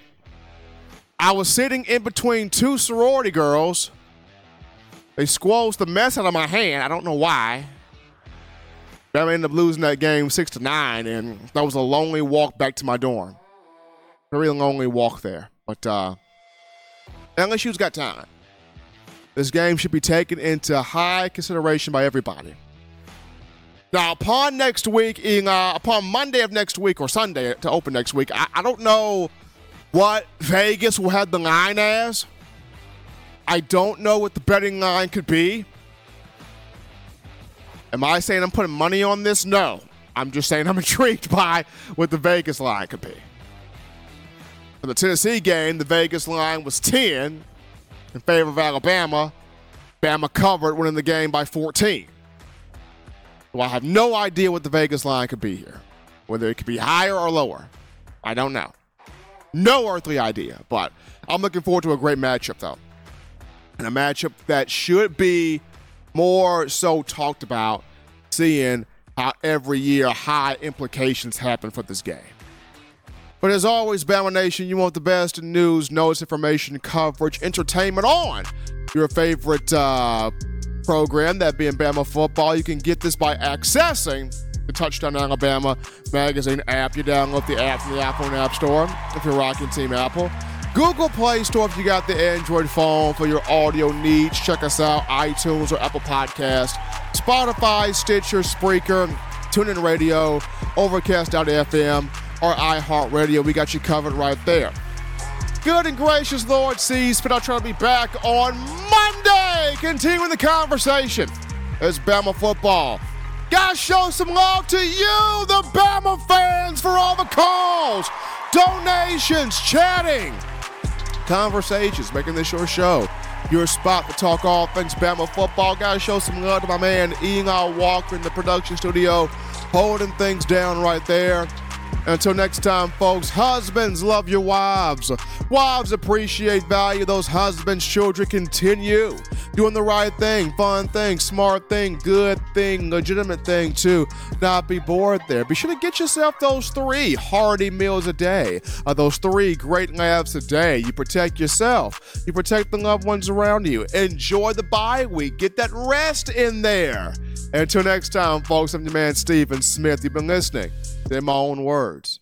I was sitting in between two sorority girls. They squoze the mess out of my hand. I don't know why. But I ended up losing that game 6-9, and that was a lonely walk back to my dorm. Very lonely walk there. But LSU's got talent. This game should be taken into high consideration by everybody. Now, upon next week, upon Monday of next week or Sunday to open next week, I don't know what Vegas will have the line as. I don't know what the betting line could be. Am I saying I'm putting money on this? No. I'm just saying I'm intrigued by what the Vegas line could be. For the Tennessee game, the Vegas line was 10 in favor of Alabama. Bama covered, winning the game by 14. Well, I have no idea what the Vegas line could be here, whether it could be higher or lower. I don't know. No earthly idea, but I'm looking forward to a great matchup, though, and a matchup that should be more so talked about, seeing how every year high implications happen for this game. But as always, Bama Nation, you want the best in news, notes, information, coverage, entertainment on your favorite program, that being Bama football. You can get this by accessing the Touchdown Alabama magazine app. You download the app from the iPhone App Store if you're rocking Team Apple. Google Play Store if you got the Android phone for your audio needs. Check us out, iTunes or Apple Podcasts, Spotify, Stitcher, Spreaker, TuneIn Radio, Overcast.fm, or iHeartRadio. We got you covered right there. Good and gracious Lord sees fit. I'll try to be back on Monday Today, continuing the conversation, it's Bama football. Guys, show some love to you, the Bama fans, for all the calls, donations, chatting, conversations, making this your show, your spot to talk all things Bama football. Guys, show some love to my man Eli Walker in the production studio, holding things down right there. Until next time, folks, husbands, love your wives. Wives, appreciate, value those husbands. Children, continue doing the right thing, fun thing, smart thing, good thing, legitimate thing, too. Not be bored there. Be sure to get yourself those 3 hearty meals a day, those 3 great laughs a day. You protect yourself. You protect the loved ones around you. Enjoy the bye week. Get that rest in there. Until next time, folks, I'm your man, Stephen Smith. You've been listening. In my own words.